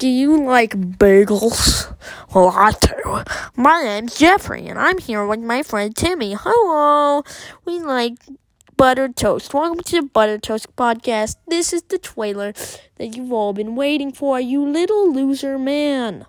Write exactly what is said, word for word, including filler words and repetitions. Do you like bagels? Well, I do. My name's Jeffrey, and I'm here with my friend Timmy. Hello. We like buttered toast. Welcome to the Buttered Toast Podcast. This is the trailer that you've all been waiting for, you little loser man.